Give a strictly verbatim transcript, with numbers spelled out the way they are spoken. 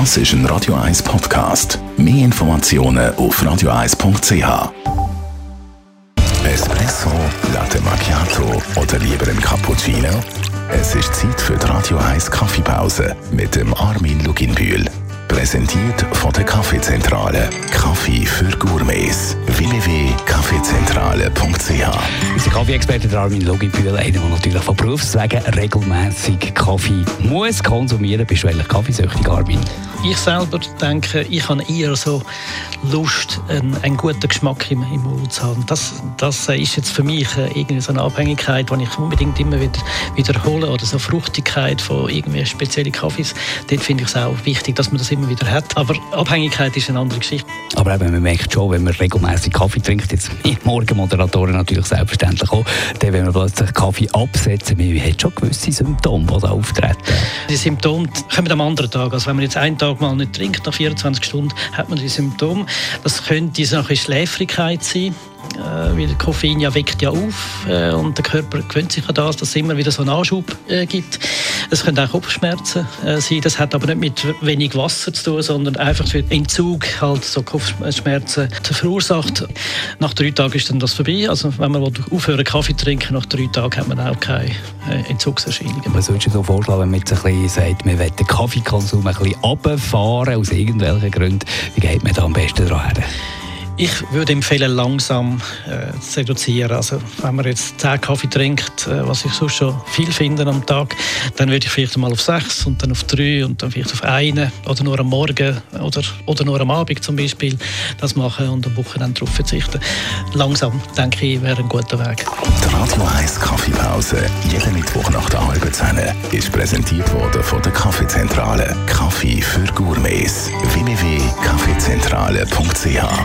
Das ist ein Radio eins Podcast. Mehr Informationen auf radio eis punkt c h. Espresso, Latte Macchiato oder lieber ein Cappuccino? Es ist Zeit für die Radio eins Kaffeepause mit dem Armin Luginbühl. Präsentiert von der Kaffeezentrale. Kaffee für Gourmets. w w w punkt kaffeezentrale punkt c h. Unser Kaffee-Experte Armin Luginbühl, einer, der natürlich von Berufswegen regelmässig Kaffee muss konsumieren. Bist du eigentlich kaffeesüchtig, Armin? Ich selber denke, ich habe eher so Lust, einen, einen guten Geschmack im, im Mund zu haben. Das, das ist jetzt für mich irgendwie so eine Abhängigkeit, die ich unbedingt immer wieder wiederhole, oder so Fruchtigkeit von irgendwie speziellen Kaffees. Dort finde ich es auch wichtig, dass man das immer wieder hat. Aber Abhängigkeit ist eine andere Geschichte. Aber eben, man merkt schon, wenn man regelmäßig Kaffee trinkt, jetzt Morgenmoderatoren natürlich selbstverständlich auch, dann wenn man plötzlich Kaffee absetzen, man hat schon gewisse Symptome, die da auftreten. Die Symptome kommen am anderen Tag. Also wenn man jetzt einen Tag mal nicht trinkt, nach vierundzwanzig Stunden hat man die Symptome. Das könnte eine Schläfrigkeit sein, weil Koffein ja weckt ja auf und der Körper gewöhnt sich an das, dass es immer wieder so einen Anschub gibt. Es können auch Kopfschmerzen sein, das hat aber nicht mit wenig Wasser zu tun, sondern einfach für Entzug halt so Kopfschmerzen verursacht. Nach drei Tagen ist dann das vorbei, also wenn man aufhören Kaffee trinken, nach drei Tagen hat man auch keine Entzugserscheinungen. Was würdest du so vorschlagen, wenn man jetzt ein bisschen sagt, man will den Kaffeekonsum ein bisschen runterfahren, aus irgendwelchen Gründen, wie geht man da am besten daran her? Ich würde empfehlen, langsam äh, zu reduzieren. Also, wenn man jetzt zehn Kaffee trinkt, äh, was ich sonst schon viel finde am Tag, dann würde ich vielleicht mal auf sechs und dann auf drei und dann vielleicht auf einen oder nur am Morgen oder, oder nur am Abend zum Beispiel das machen und am Wochenende darauf verzichten. Langsam, denke ich, wäre ein guter Weg. Die Radio eins Kaffeepause, jeden Mittwoch nach der halben Zähne, ist präsentiert worden von der Kaffeezentrale. Kaffee für Gourmets. w w w punkt kaffeezentrale punkt c h.